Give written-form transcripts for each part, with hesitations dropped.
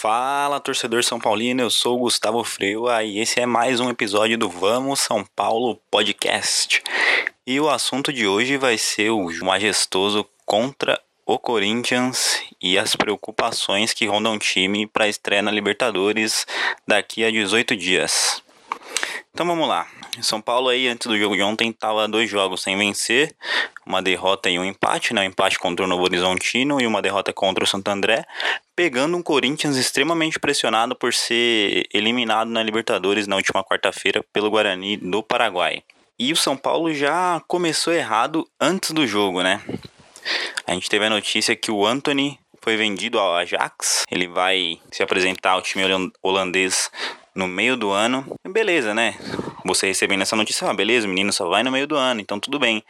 Fala, torcedor São Paulino, eu sou o Gustavo Freu e esse é mais um episódio do Vamos São Paulo Podcast. E o assunto de hoje vai ser o majestoso contra o Corinthians e as preocupações que rondam o time para a estreia na Libertadores daqui a 18 dias. Então vamos lá. São Paulo aí, antes do jogo de ontem, estava 2 jogos sem vencer, uma derrota e um empate, né? Um empate contra o Novo Horizontino e uma derrota contra o Santo André, pegando um Corinthians extremamente pressionado por ser eliminado na Libertadores na última quarta-feira pelo Guarani do Paraguai. E o São Paulo já começou errado antes do jogo, né? A gente teve a notícia que o Antony foi vendido ao Ajax, ele vai se apresentar ao time holandês no meio do ano. Beleza, né? Você recebendo essa notícia, beleza, o menino só vai no meio do ano, então tudo bem.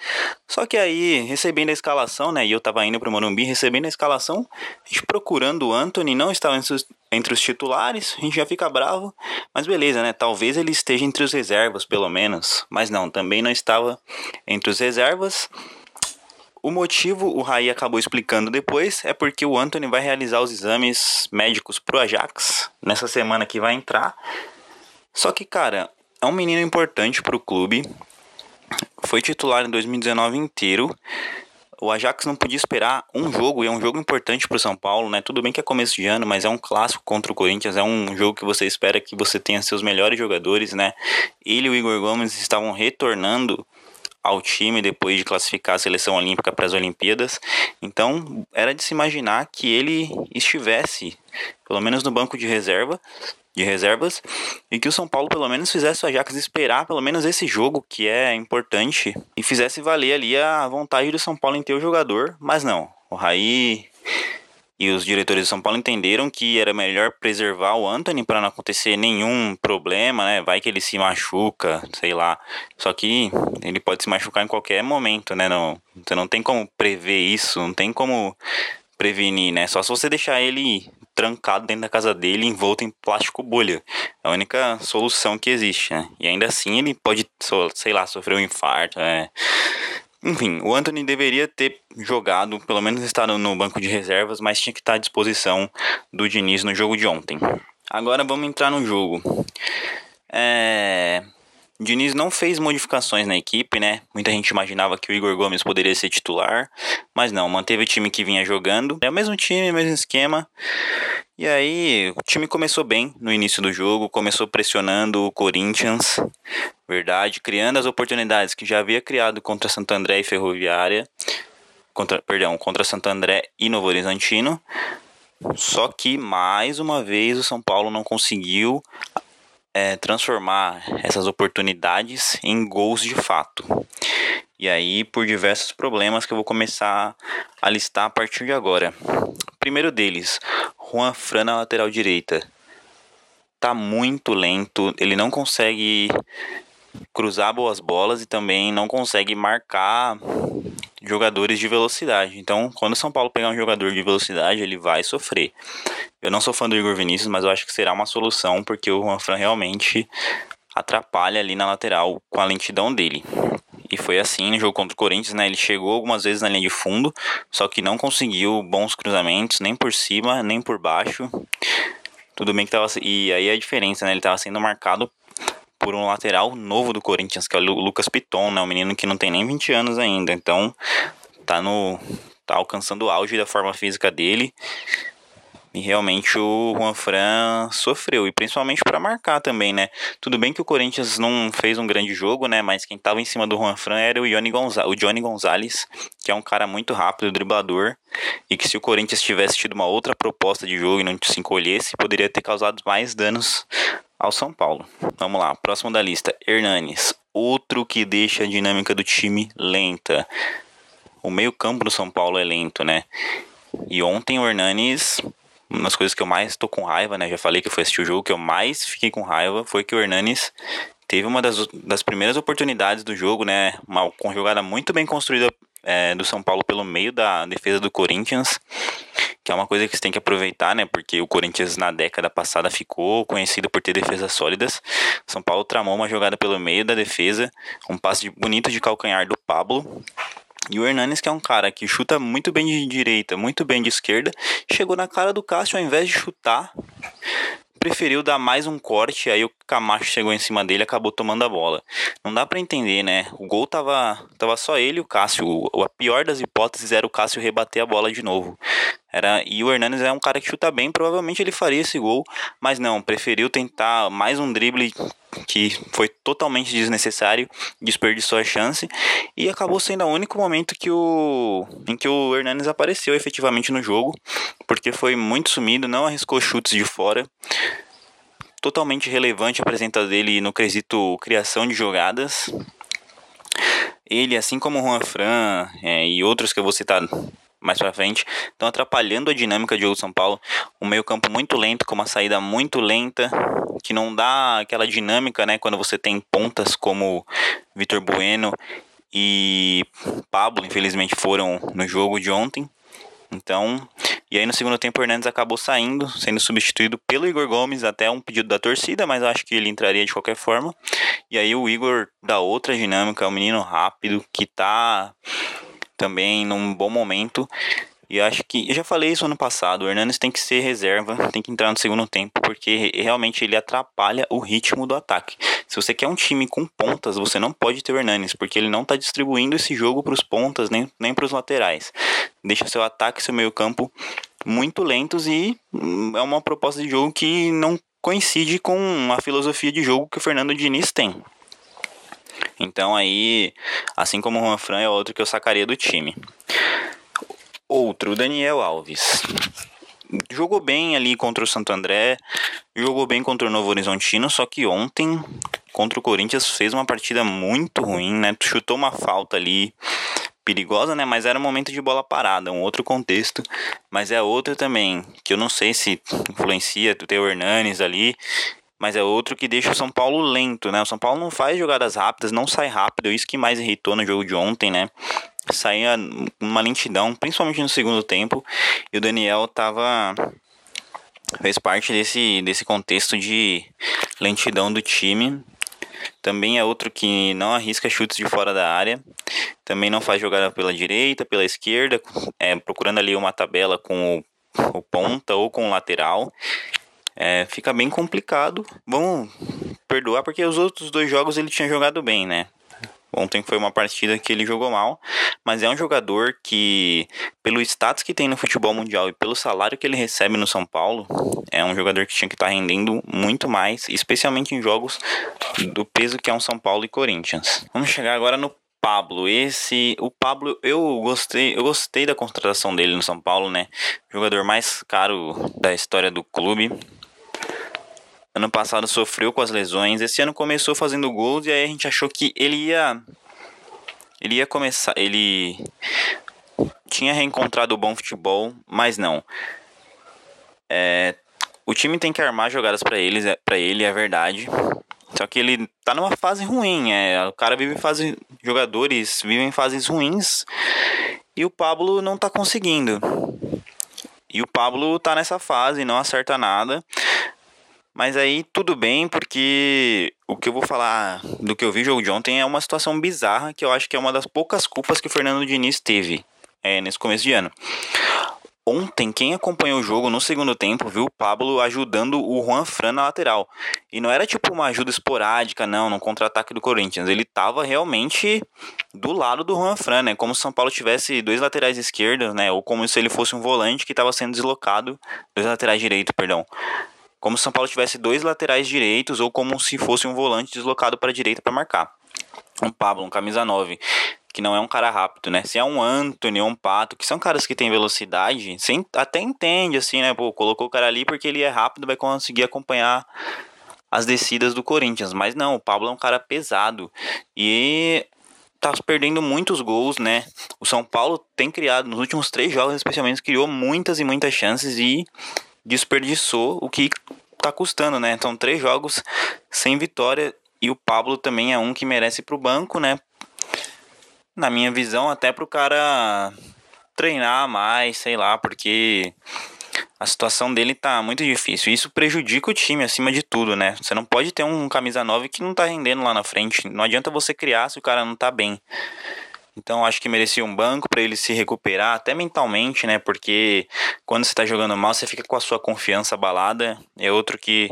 Só que aí, recebendo a escalação, né, e eu tava indo pro Morumbi, recebendo a escalação, a gente procurando o Antony, não estava entre os titulares, a gente já fica bravo, mas beleza, né, talvez ele esteja entre os reservas, pelo menos. Mas não, também não estava entre os reservas. O motivo, o Raí acabou explicando depois, é porque o Antony vai realizar os exames médicos pro Ajax, nessa semana que vai entrar. Só que, cara, é um menino importante pro clube, foi titular em 2019 inteiro, o Ajax não podia esperar um jogo, e é um jogo importante pro São Paulo, né? Tudo bem que é começo de ano, mas é um clássico contra o Corinthians, é um jogo que você espera que você tenha seus melhores jogadores, né? Ele e o Igor Gomes estavam retornando ao time depois de classificar a seleção olímpica para as Olimpíadas, então era de se imaginar que ele estivesse, pelo menos no banco de reservas, e que o São Paulo pelo menos fizesse o Ajax esperar pelo menos esse jogo, que é importante, e fizesse valer ali a vontade do São Paulo em ter o jogador, mas não, o Raí e os diretores do São Paulo entenderam que era melhor preservar o Antony para não acontecer nenhum problema, né? Vai que ele se machuca, sei lá. Só que ele pode se machucar em qualquer momento, né? Não, você não tem como prever isso, não tem como prevenir, né? Só se você deixar ele trancado dentro da casa dele, envolto em plástico bolha. É a única solução que existe, né? E ainda assim ele pode, sei lá, sofrer um infarto, né? Enfim, o Antony deveria ter jogado, pelo menos estar no banco de reservas, mas tinha que estar à disposição do Diniz no jogo de ontem. Agora vamos entrar no jogo. O Diniz não fez modificações na equipe, né? Muita gente imaginava que o Igor Gomes poderia ser titular, mas não, manteve o time que vinha jogando. É o mesmo time, mesmo esquema. E aí, o time começou bem no início do jogo, começou pressionando o Corinthians, verdade, criando as oportunidades que já havia criado contra Santo André e Ferroviária, contra Santo André e Novo Horizontino, só que mais uma vez o São Paulo não conseguiu transformar essas oportunidades em gols de fato. E aí, por diversos problemas que eu vou começar a listar a partir de agora. Primeiro deles, Juan Fran na lateral direita. Tá muito lento, ele não consegue cruzar boas bolas e também não consegue marcar jogadores de velocidade. Então, quando o São Paulo pegar um jogador de velocidade, ele vai sofrer. Eu não sou fã do Igor Vinícius, mas eu acho que será uma solução, porque o Juan Fran realmente atrapalha ali na lateral com a lentidão dele. E foi assim no jogo contra o Corinthians, né? Ele chegou algumas vezes na linha de fundo, só que não conseguiu bons cruzamentos, nem por cima, nem por baixo. Tudo bem que tava... E aí a diferença, né? Ele estava sendo marcado por um lateral novo do Corinthians, que é o Lucas Piton, né? Um menino que não tem nem 20 anos ainda. Então, tá alcançando o auge da forma física dele. E realmente o Juan Fran sofreu, e principalmente para marcar também, né? Tudo bem que o Corinthians não fez um grande jogo, né? Mas quem estava em cima do Juan Fran era o Johnny Gonzalez, que é um cara muito rápido, driblador, e que se o Corinthians tivesse tido uma outra proposta de jogo e não se encolhesse, poderia ter causado mais danos ao São Paulo. Vamos lá, próximo da lista, Hernanes, outro que deixa a dinâmica do time lenta. O meio-campo do São Paulo é lento, né? E ontem o Hernanes... Uma das coisas que eu mais tô com raiva, né? Já falei que eu fui assistir o jogo, que eu mais fiquei com raiva foi que o Hernanes teve uma das primeiras oportunidades do jogo, né? Uma jogada muito bem construída do São Paulo pelo meio da defesa do Corinthians, que é uma coisa que você tem que aproveitar, né? Porque o Corinthians na década passada ficou conhecido por ter defesas sólidas. São Paulo tramou uma jogada pelo meio da defesa, um passe bonito de calcanhar do Pablo. E o Hernanes, que é um cara que chuta muito bem de direita, muito bem de esquerda, chegou na cara do Cássio, ao invés de chutar, preferiu dar mais um corte, aí o Camacho chegou em cima dele e acabou tomando a bola. Não dá pra entender, né? O gol tava só ele e o Cássio. A pior das hipóteses era o Cássio rebater a bola de novo. E o Hernanes é um cara que chuta bem, provavelmente ele faria esse gol, mas não, preferiu tentar mais um drible que foi totalmente desnecessário, desperdiçou a chance e acabou sendo o único momento em que o Hernanes apareceu efetivamente no jogo, porque foi muito sumido, não arriscou chutes de fora. Totalmente relevante a presença dele no quesito criação de jogadas. Ele, assim como o Juan Fran e outros que eu vou citar mais pra frente, estão atrapalhando a dinâmica de jogo de São Paulo. Um meio campo muito lento, com uma saída muito lenta, que não dá aquela dinâmica, né? Quando você tem pontas como Vitor Bueno e Pablo, infelizmente foram no jogo de ontem. Então, e aí no segundo tempo o Hernanes acabou saindo, sendo substituído pelo Igor Gomes, até um pedido da torcida, mas eu acho que ele entraria de qualquer forma. E aí o Igor dá outra dinâmica, é um menino rápido que tá também num bom momento. E acho que, eu já falei isso ano passado, o Hernanes tem que ser reserva, tem que entrar no segundo tempo, porque realmente ele atrapalha o ritmo do ataque. Se você quer um time com pontas, você não pode ter o Hernanes, porque ele não está distribuindo esse jogo para os pontas, nem para os laterais. Deixa seu ataque e seu meio campo muito lentos e é uma proposta de jogo que não coincide com a filosofia de jogo que o Fernando Diniz tem. Então aí, assim como o Juan Fran é outro que eu sacaria do time. Outro, Daniel Alves. Jogou bem ali contra o Santo André, jogou bem contra o Novo Horizontino, só que ontem, contra o Corinthians, fez uma partida muito ruim, né? Chutou uma falta ali, perigosa, né? Mas era um momento de bola parada, um outro contexto. Mas é outro também, que eu não sei se influencia, tem o Hernanes ali, mas é outro que deixa o São Paulo lento, né? O São Paulo não faz jogadas rápidas, não sai rápido, isso que mais irritou no jogo de ontem, né? Saía uma lentidão, principalmente no segundo tempo, e o Daniel fez parte desse contexto de lentidão do time. Também é outro que não arrisca chutes de fora da área, também não faz jogada pela direita, pela esquerda, procurando ali uma tabela com o ponta ou com o lateral. Fica bem complicado. Vamos perdoar, porque os outros dois jogos ele tinha jogado bem, né? Ontem foi uma partida que ele jogou mal, mas é um jogador que, pelo status que tem no futebol mundial e pelo salário que ele recebe no São Paulo, é um jogador que tinha que estar rendendo muito mais, especialmente em jogos do peso que é um São Paulo e Corinthians. Vamos chegar agora no Pablo. O Pablo, eu gostei da contratação dele no São Paulo, né? Jogador mais caro da história do clube. Ano passado sofreu com as lesões, esse ano começou fazendo gols e aí a gente achou que ele ia começar, ele tinha reencontrado o bom futebol, mas não. O time tem que armar jogadas para ele, é verdade. Só que ele tá numa fase ruim, o cara vive jogadores vivem fases ruins e o Pablo não tá conseguindo. E o Pablo tá nessa fase, não acerta nada. Mas aí tudo bem, porque o que eu vou falar do que eu vi no jogo de ontem é uma situação bizarra que eu acho que é uma das poucas culpas que o Fernando Diniz teve nesse começo de ano. Ontem, quem acompanhou o jogo no segundo tempo viu o Pablo ajudando o Juan Fran na lateral. E não era tipo uma ajuda esporádica, não, no contra-ataque do Corinthians. Ele tava realmente do lado do Juan Fran, né? Como se o São Paulo tivesse dois laterais esquerdos, né? Ou como se ele fosse um volante que estava sendo deslocado. Dois laterais direitos, perdão. Como se o São Paulo tivesse dois laterais direitos ou como se fosse um volante deslocado para a direita para marcar. Um Pablo, um camisa 9, que não é um cara rápido, né? Se é um Antony ou um Pato, que são caras que têm velocidade, você até entende assim, né? Pô, colocou o cara ali porque ele é rápido, vai conseguir acompanhar as descidas do Corinthians. Mas não, o Pablo é um cara pesado e tá perdendo muitos gols, né? O São Paulo tem criado, nos últimos 3 jogos especialmente, criou muitas e muitas chances e desperdiçou o que tá custando, né? Então, 3 jogos sem vitória e o Pablo também é um que merece pro banco, né? Na minha visão, até pro cara treinar mais, sei lá, porque a situação dele tá muito difícil. Isso prejudica o time acima de tudo, né? Você não pode ter um camisa 9 que não tá rendendo lá na frente. Não adianta você criar se o cara não tá bem. Então acho que merecia um banco para ele se recuperar, até mentalmente, né? Porque quando você tá jogando mal, você fica com a sua confiança abalada. É outro que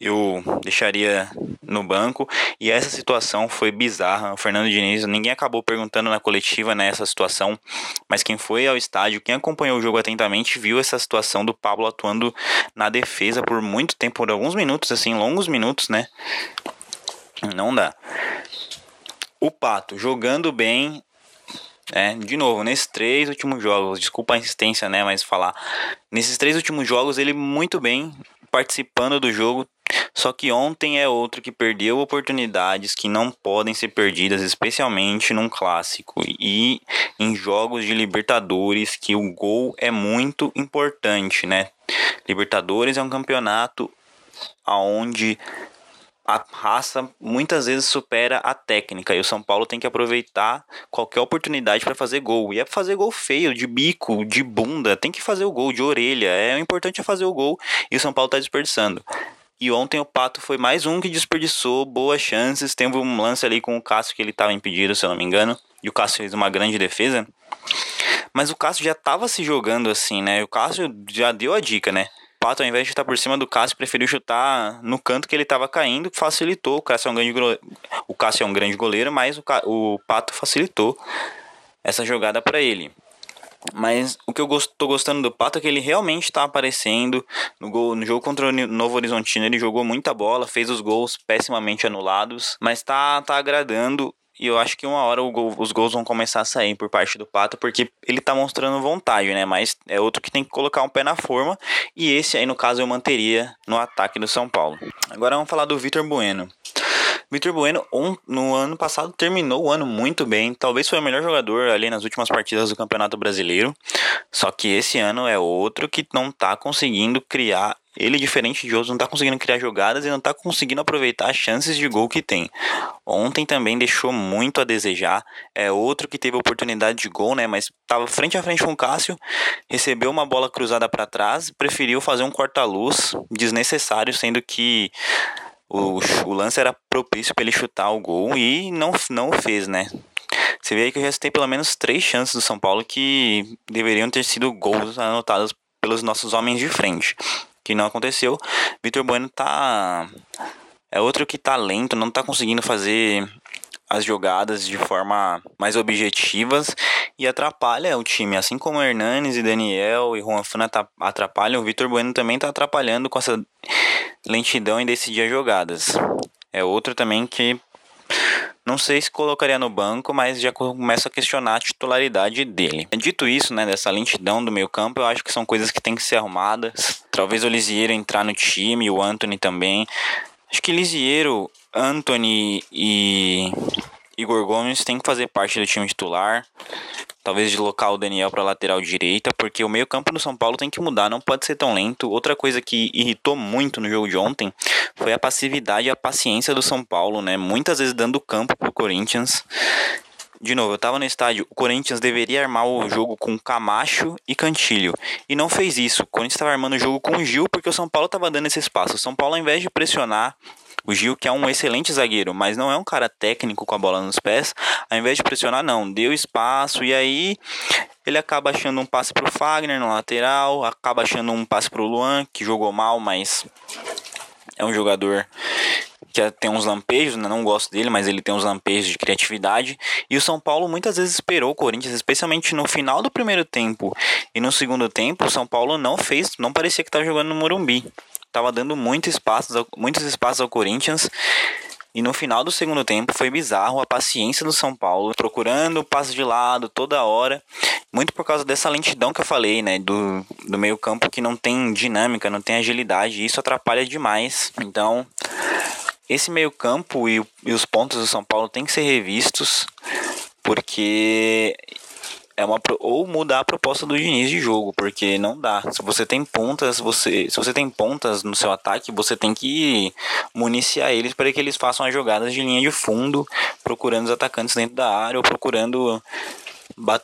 eu deixaria no banco. E essa situação foi bizarra. O Fernando Diniz, ninguém acabou perguntando na coletiva, né, essa situação, mas quem foi ao estádio, quem acompanhou o jogo atentamente, viu essa situação do Pablo atuando na defesa por muito tempo, por alguns minutos, assim, longos minutos, né? Não dá. O Pato jogando bem, né? De novo, nesses três últimos jogos, desculpa a insistência, né, mas falar, nesses três últimos jogos ele muito bem participando do jogo, só que ontem é outro que perdeu oportunidades que não podem ser perdidas, especialmente num clássico e em jogos de Libertadores, que o gol é muito importante, né? Libertadores é um campeonato onde a raça muitas vezes supera a técnica, e o São Paulo tem que aproveitar qualquer oportunidade para fazer gol, e é fazer gol feio, de bico, de bunda, tem que fazer o gol, de orelha, é importante é fazer o gol, e o São Paulo está desperdiçando. E ontem o Pato foi mais um que desperdiçou boas chances, teve um lance ali com o Cássio que ele estava impedido, se eu não me engano, e o Cássio fez uma grande defesa, mas o Cássio já estava se jogando assim, né, o Cássio já deu a dica, né, o Pato, ao invés de chutar por cima do Cássio, preferiu chutar no canto que ele estava caindo, que facilitou. O Cássio é um grande goleiro, mas o Pato facilitou essa jogada para ele. Mas o que eu tô gostando do Pato é que ele realmente está aparecendo no jogo contra o Novo Horizontino. Ele jogou muita bola, fez os gols pessimamente anulados, mas tá agradando. E eu acho que uma hora os gols vão começar a sair por parte do Pato, porque ele tá mostrando vontade, né? Mas é outro que tem que colocar um pé na forma, e esse aí, no caso, eu manteria no ataque do São Paulo. Agora vamos falar do Vitor Bueno. Vitor Bueno, no ano passado, terminou o ano muito bem. Talvez foi o melhor jogador ali nas últimas partidas do Campeonato Brasileiro. Só que esse ano é outro que não tá conseguindo criar. Ele, diferente de outros, não tá conseguindo criar jogadas e não tá conseguindo aproveitar as chances de gol que tem. Ontem também deixou muito a desejar. É outro que teve oportunidade de gol, né? Mas tava frente a frente com o Cássio, recebeu uma bola cruzada para trás, preferiu fazer um corta-luz desnecessário, sendo que o lance era propício para ele chutar o gol e não o fez, né? Você vê aí que eu já citei pelo menos 3 chances do São Paulo que deveriam ter sido gols anotados pelos nossos homens de frente, que não aconteceu. Vitor Bueno é outro que tá lento, não tá conseguindo fazer as jogadas de forma mais objetivas e atrapalha o time, assim como o Hernanes e Daniel e Juan Fran atrapalham, o Vitor Bueno também tá atrapalhando com essa lentidão em decidir as jogadas. É outro também que não sei se colocaria no banco, mas já começa a questionar a titularidade dele. Dito isso, né, dessa lentidão do meio campo, eu acho que são coisas que tem que ser arrumadas. Talvez o Liziero entrar no time, o Antony também. Acho que Liziero, Antony e Igor Gomes tem que fazer parte do time titular. Talvez deslocar o Daniel para a lateral direita, porque o meio campo do São Paulo tem que mudar, não pode ser tão lento. Outra coisa que irritou muito no jogo de ontem foi a passividade e a paciência do São Paulo, né? Muitas vezes dando campo pro Corinthians. De novo, eu tava no estádio, o Corinthians deveria armar o jogo com Camacho e Cantilho, e não fez isso. O Corinthians estava armando o jogo com o Gil, porque o São Paulo tava dando esse espaço. O São Paulo, ao invés de pressionar o Gil, que é um excelente zagueiro, mas não é um cara técnico com a bola nos pés, ao invés de pressionar, não, deu espaço, e aí ele acaba achando um passe pro Fagner no lateral, acaba achando um passe pro Luan, que jogou mal, mas é um jogador que tem uns lampejos, né? Não gosto dele, mas ele tem uns lampejos de criatividade. E o São Paulo muitas vezes esperou o Corinthians, especialmente no final do primeiro tempo e no segundo tempo, o São Paulo não parecia que estava jogando no Morumbi. Tava dando muitos espaços ao Corinthians. E no final do segundo tempo foi bizarro a paciência do São Paulo, procurando o passe de lado toda hora. Muito por causa dessa lentidão que eu falei, né? Do meio campo que não tem dinâmica, não tem agilidade. E isso atrapalha demais. Então, esse meio campo e os pontos do São Paulo têm que ser revistos. Porque ou mudar a proposta do Diniz de jogo, porque não dá. Se você tem pontas, no seu ataque, você tem que municiar eles para que eles façam as jogadas de linha de fundo, procurando os atacantes dentro da área ou procurando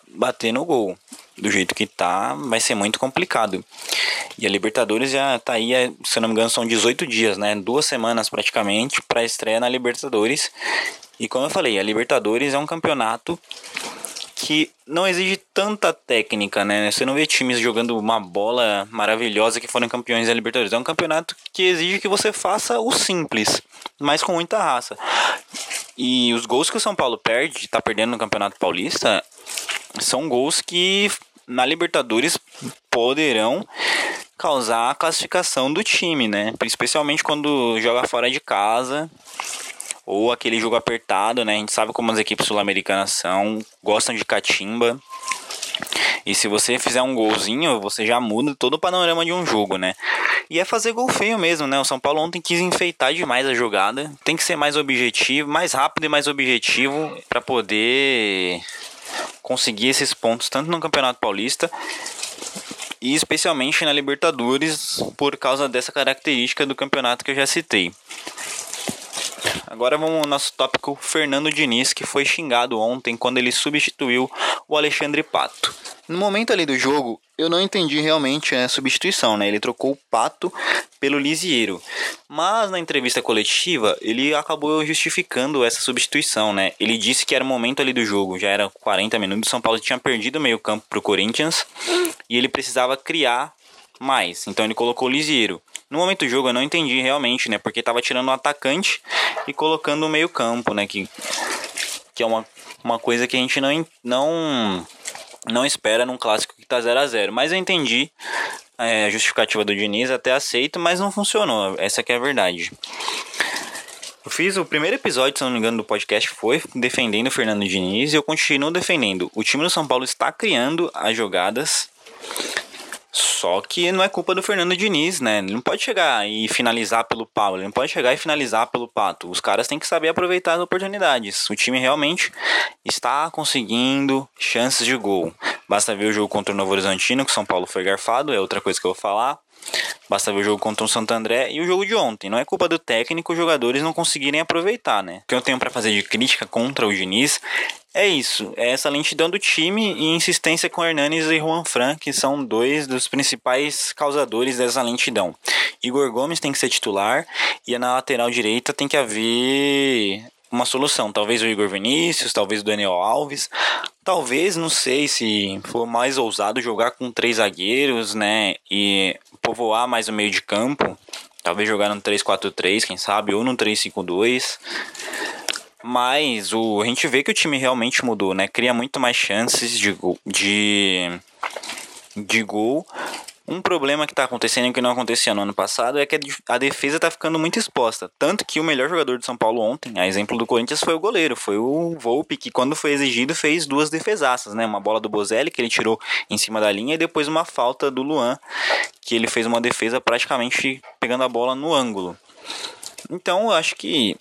bater no gol. Do jeito que tá, vai ser muito complicado. E a Libertadores já tá aí, se eu não me engano, são 18 dias, né? 2 semanas praticamente para a estreia na Libertadores. E como eu falei, a Libertadores é um campeonato que não exige tanta técnica, né? Você não vê times jogando uma bola maravilhosa que foram campeões da Libertadores. É um campeonato que exige que você faça o simples, mas com muita raça. E os gols que o São Paulo perde, tá perdendo no Campeonato Paulista, são gols que na Libertadores poderão causar a classificação do time, né? Especialmente quando joga fora de casa, ou aquele jogo apertado, né? A gente sabe como as equipes sul-americanas são, gostam de catimba. E se você fizer um golzinho, você já muda todo o panorama de um jogo, né? E é fazer gol feio mesmo, né? O São Paulo ontem quis enfeitar demais a jogada. Tem que ser mais objetivo, mais rápido e mais objetivo para poder conseguir esses pontos, tanto no Campeonato Paulista e especialmente na Libertadores, por causa dessa característica do campeonato que eu já citei. Agora vamos ao nosso tópico Fernando Diniz, que foi xingado ontem quando ele substituiu o Alexandre Pato. No momento ali do jogo, eu não entendi realmente a substituição, né? Ele trocou o Pato pelo Liziero. Mas na entrevista coletiva, ele acabou justificando essa substituição, né? Ele disse que era o momento ali do jogo, já era 40 minutos, o São Paulo tinha perdido o meio campo pro Corinthians e ele precisava criar mais, então ele colocou o Liziero. No momento do jogo eu não entendi realmente, né? Porque tava tirando o atacante e colocando o meio campo, né? Que é uma coisa que a gente não espera num clássico que tá 0x0. Mas eu entendi a justificativa do Diniz, até aceito, mas não funcionou. Essa que é a verdade. Eu fiz o primeiro episódio, se não me engano, do podcast, foi defendendo o Fernando Diniz, e eu continuo defendendo. O time do São Paulo está criando as jogadas, só que não é culpa do Fernando Diniz, né? Ele não pode chegar e finalizar pelo Pablo, ele não pode chegar e finalizar pelo Pato. Os caras têm que saber aproveitar as oportunidades. O time realmente está conseguindo chances de gol. Basta ver o jogo contra o Novo Horizontino, que o São Paulo foi garfado, é outra coisa que eu vou falar. Basta ver o jogo contra o Santo André e o jogo de ontem. Não é culpa do técnico os jogadores não conseguirem aproveitar, né? O que eu tenho pra fazer de crítica contra o Diniz é isso, é essa lentidão do time e insistência com Hernanes e Juan Fran, que são dois dos principais causadores dessa lentidão. Igor Gomes tem que ser titular e na lateral direita tem que haver uma solução. Talvez o Igor Vinícius, talvez o Daniel Alves, talvez, não sei, se for mais ousado jogar com 3 zagueiros, né, e povoar mais o meio de campo, talvez jogar no 3-4-3, quem sabe, ou no 3-5-2... Mas a gente vê que o time realmente mudou, né? Cria muito mais chances de gol. Um problema que tá acontecendo e que não acontecia no ano passado é que a defesa tá ficando muito exposta. Tanto que o melhor jogador de São Paulo ontem, a exemplo do Corinthians, foi o goleiro. Foi o Volpi, que quando foi exigido fez 2 defesaças, né? Uma bola do Bozzelli, que ele tirou em cima da linha, e depois uma falta do Luan, que ele fez uma defesa praticamente pegando a bola no ângulo. Então eu acho que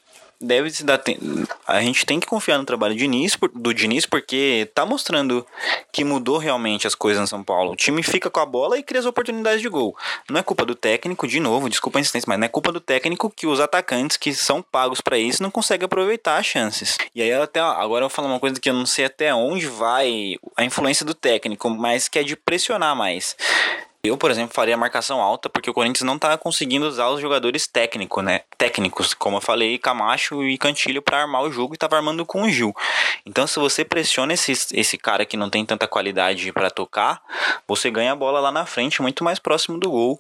a gente tem que confiar no trabalho do Diniz, porque tá mostrando que mudou realmente as coisas no São Paulo. O time fica com a bola e cria as oportunidades de gol. Não é culpa do técnico, de novo, desculpa a insistência, mas não é culpa do técnico que os atacantes que são pagos pra isso não conseguem aproveitar as chances. E aí até agora eu vou falar uma coisa que eu não sei até onde vai a influência do técnico, mas que é de pressionar mais. Eu, por exemplo, faria a marcação alta, porque o Corinthians não tá conseguindo usar os jogadores técnicos, como eu falei, Camacho e Cantilho, para armar o jogo, e tava armando com o Gil. Então, se você pressiona esse cara que não tem tanta qualidade para tocar, você ganha a bola lá na frente, muito mais próximo do gol.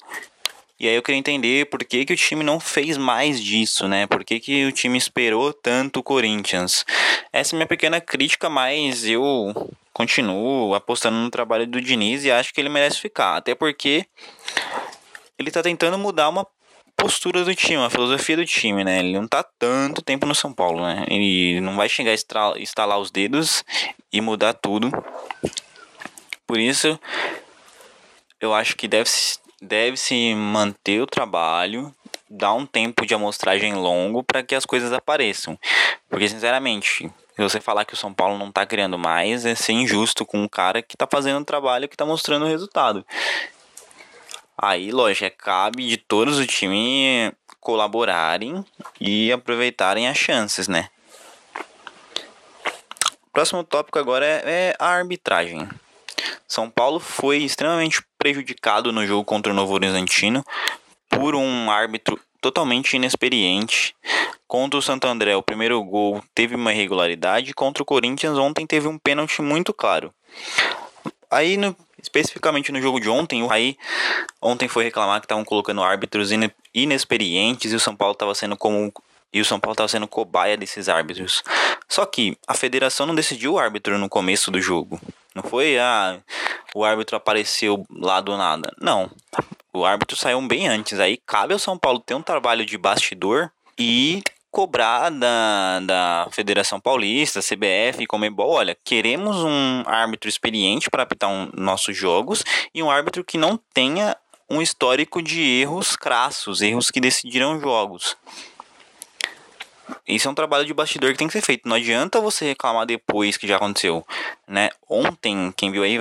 E aí eu queria entender por que o time não fez mais disso, né? Por que o time esperou tanto o Corinthians? Essa é a minha pequena crítica, mas eu continuo apostando no trabalho do Diniz e acho que ele merece ficar. Até porque ele tá tentando mudar uma postura do time, a filosofia do time, né? Ele não tá tanto tempo no São Paulo, né? Ele não vai chegar a estalar os dedos e mudar tudo. Por isso, eu acho que deve-se manter o trabalho, dar um tempo de amostragem longo para que as coisas apareçam. Porque, sinceramente, se você falar que o São Paulo não tá criando mais, é ser injusto com um cara que tá fazendo o trabalho, que tá mostrando o resultado. Aí, lógico, cabe de todos o time colaborarem e aproveitarem as chances, né? O próximo tópico agora é a arbitragem. São Paulo foi extremamente prejudicado no jogo contra o Novo Horizontino por um árbitro totalmente inexperiente, Contra o Santo André, o primeiro gol teve uma irregularidade. Contra o Corinthians, ontem teve um pênalti muito claro. Aí, especificamente no jogo de ontem, o Raí ontem foi reclamar que estavam colocando árbitros inexperientes e o São Paulo estava sendo cobaia desses árbitros. Só que a federação não decidiu o árbitro no começo do jogo. Não foi, o árbitro apareceu lá do nada. Não, o árbitro saiu bem antes. Aí cabe ao São Paulo ter um trabalho de bastidor e cobrar da Federação Paulista, CBF e Comebol: olha, queremos um árbitro experiente para apitar nossos jogos e um árbitro que não tenha um histórico de erros crassos, erros que decidirão jogos. Isso é um trabalho de bastidor que tem que ser feito. Não adianta você reclamar depois que já aconteceu, né? Ontem, quem viu aí,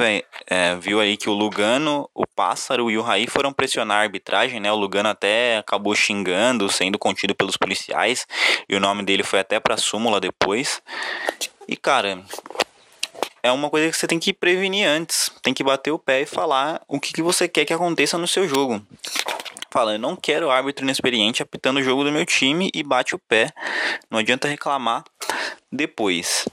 viu aí que o Lugano, o Pássaro e o Raí foram pressionar a arbitragem, né? O Lugano até acabou xingando, sendo contido pelos policiais, e o nome dele foi até pra súmula depois. E, cara, é uma coisa que você tem que prevenir antes. Tem que bater o pé e falar o que você quer que aconteça no seu jogo. Fala, eu não quero árbitro inexperiente apitando o jogo do meu time, e bate o pé. Não adianta reclamar depois.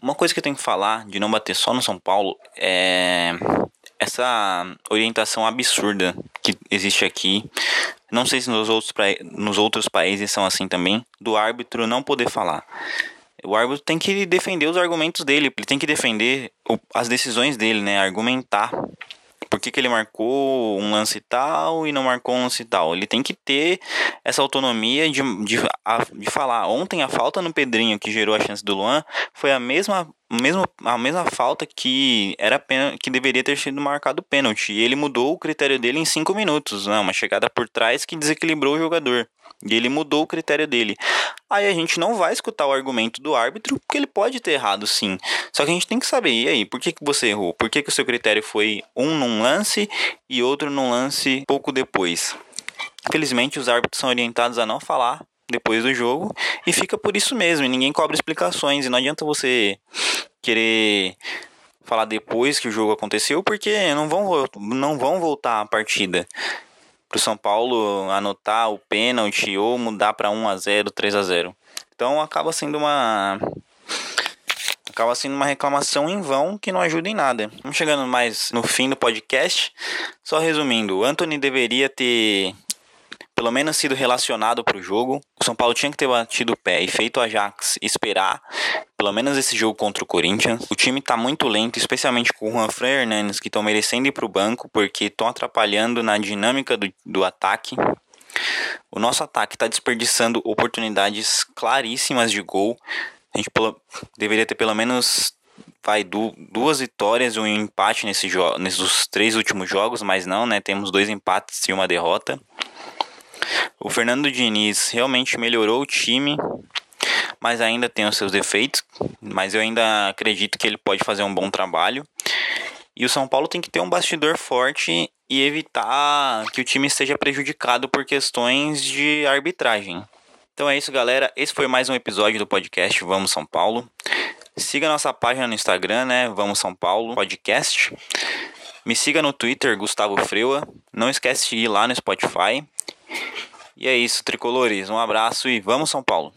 Uma coisa que eu tenho que falar, de não bater só no São Paulo, é essa orientação absurda que existe aqui. Não sei se nos outros países são assim também, do árbitro não poder falar. O árbitro tem que defender os argumentos dele, ele tem que defender as decisões dele, né? Argumentar por que ele marcou um lance tal e não marcou um lance tal. Ele tem que ter essa autonomia de falar. Ontem a falta no Pedrinho, que gerou a chance do Luan, foi a mesma falta que deveria ter sido marcado o pênalti. E ele mudou o critério dele em 5 minutos. Né? Uma chegada por trás que desequilibrou o jogador. E ele mudou o critério dele. Aí a gente não vai escutar o argumento do árbitro, porque ele pode ter errado, sim. Só que a gente tem que saber, e aí, por que você errou? Por que o seu critério foi um num lance e outro num lance pouco depois? Infelizmente, os árbitros são orientados a não falar depois do jogo, e fica por isso mesmo, e ninguém cobra explicações. E não adianta você querer falar depois que o jogo aconteceu, porque não vão voltar a partida. Pro São Paulo anotar o pênalti ou mudar para 1-0, 3-0. Então acaba sendo uma reclamação em vão que não ajuda em nada. Vamos chegando mais no fim do podcast. Só resumindo, o Antony deveria ter pelo menos sido relacionado para o jogo. O São Paulo tinha que ter batido o pé e feito o Ajax esperar pelo menos esse jogo contra o Corinthians. O time está muito lento, especialmente com o Juan Fran e Hernanes, que estão merecendo ir para o banco, porque estão atrapalhando na dinâmica do ataque. O nosso ataque está desperdiçando oportunidades claríssimas de gol. A gente deveria ter pelo menos duas vitórias e um empate nesses 3 últimos jogos, mas não, né? Temos 2 empates e uma derrota. O Fernando Diniz realmente melhorou o time, mas ainda tem os seus defeitos, mas eu ainda acredito que ele pode fazer um bom trabalho. E o São Paulo tem que ter um bastidor forte e evitar que o time seja prejudicado por questões de arbitragem. Então é isso, galera, esse foi mais um episódio do podcast Vamos São Paulo. Siga nossa página no Instagram, né? Vamos São Paulo Podcast. Me siga no Twitter, Gustavo Freu. Não esquece de ir lá no Spotify. E é isso, tricolores. Um abraço e vamos São Paulo!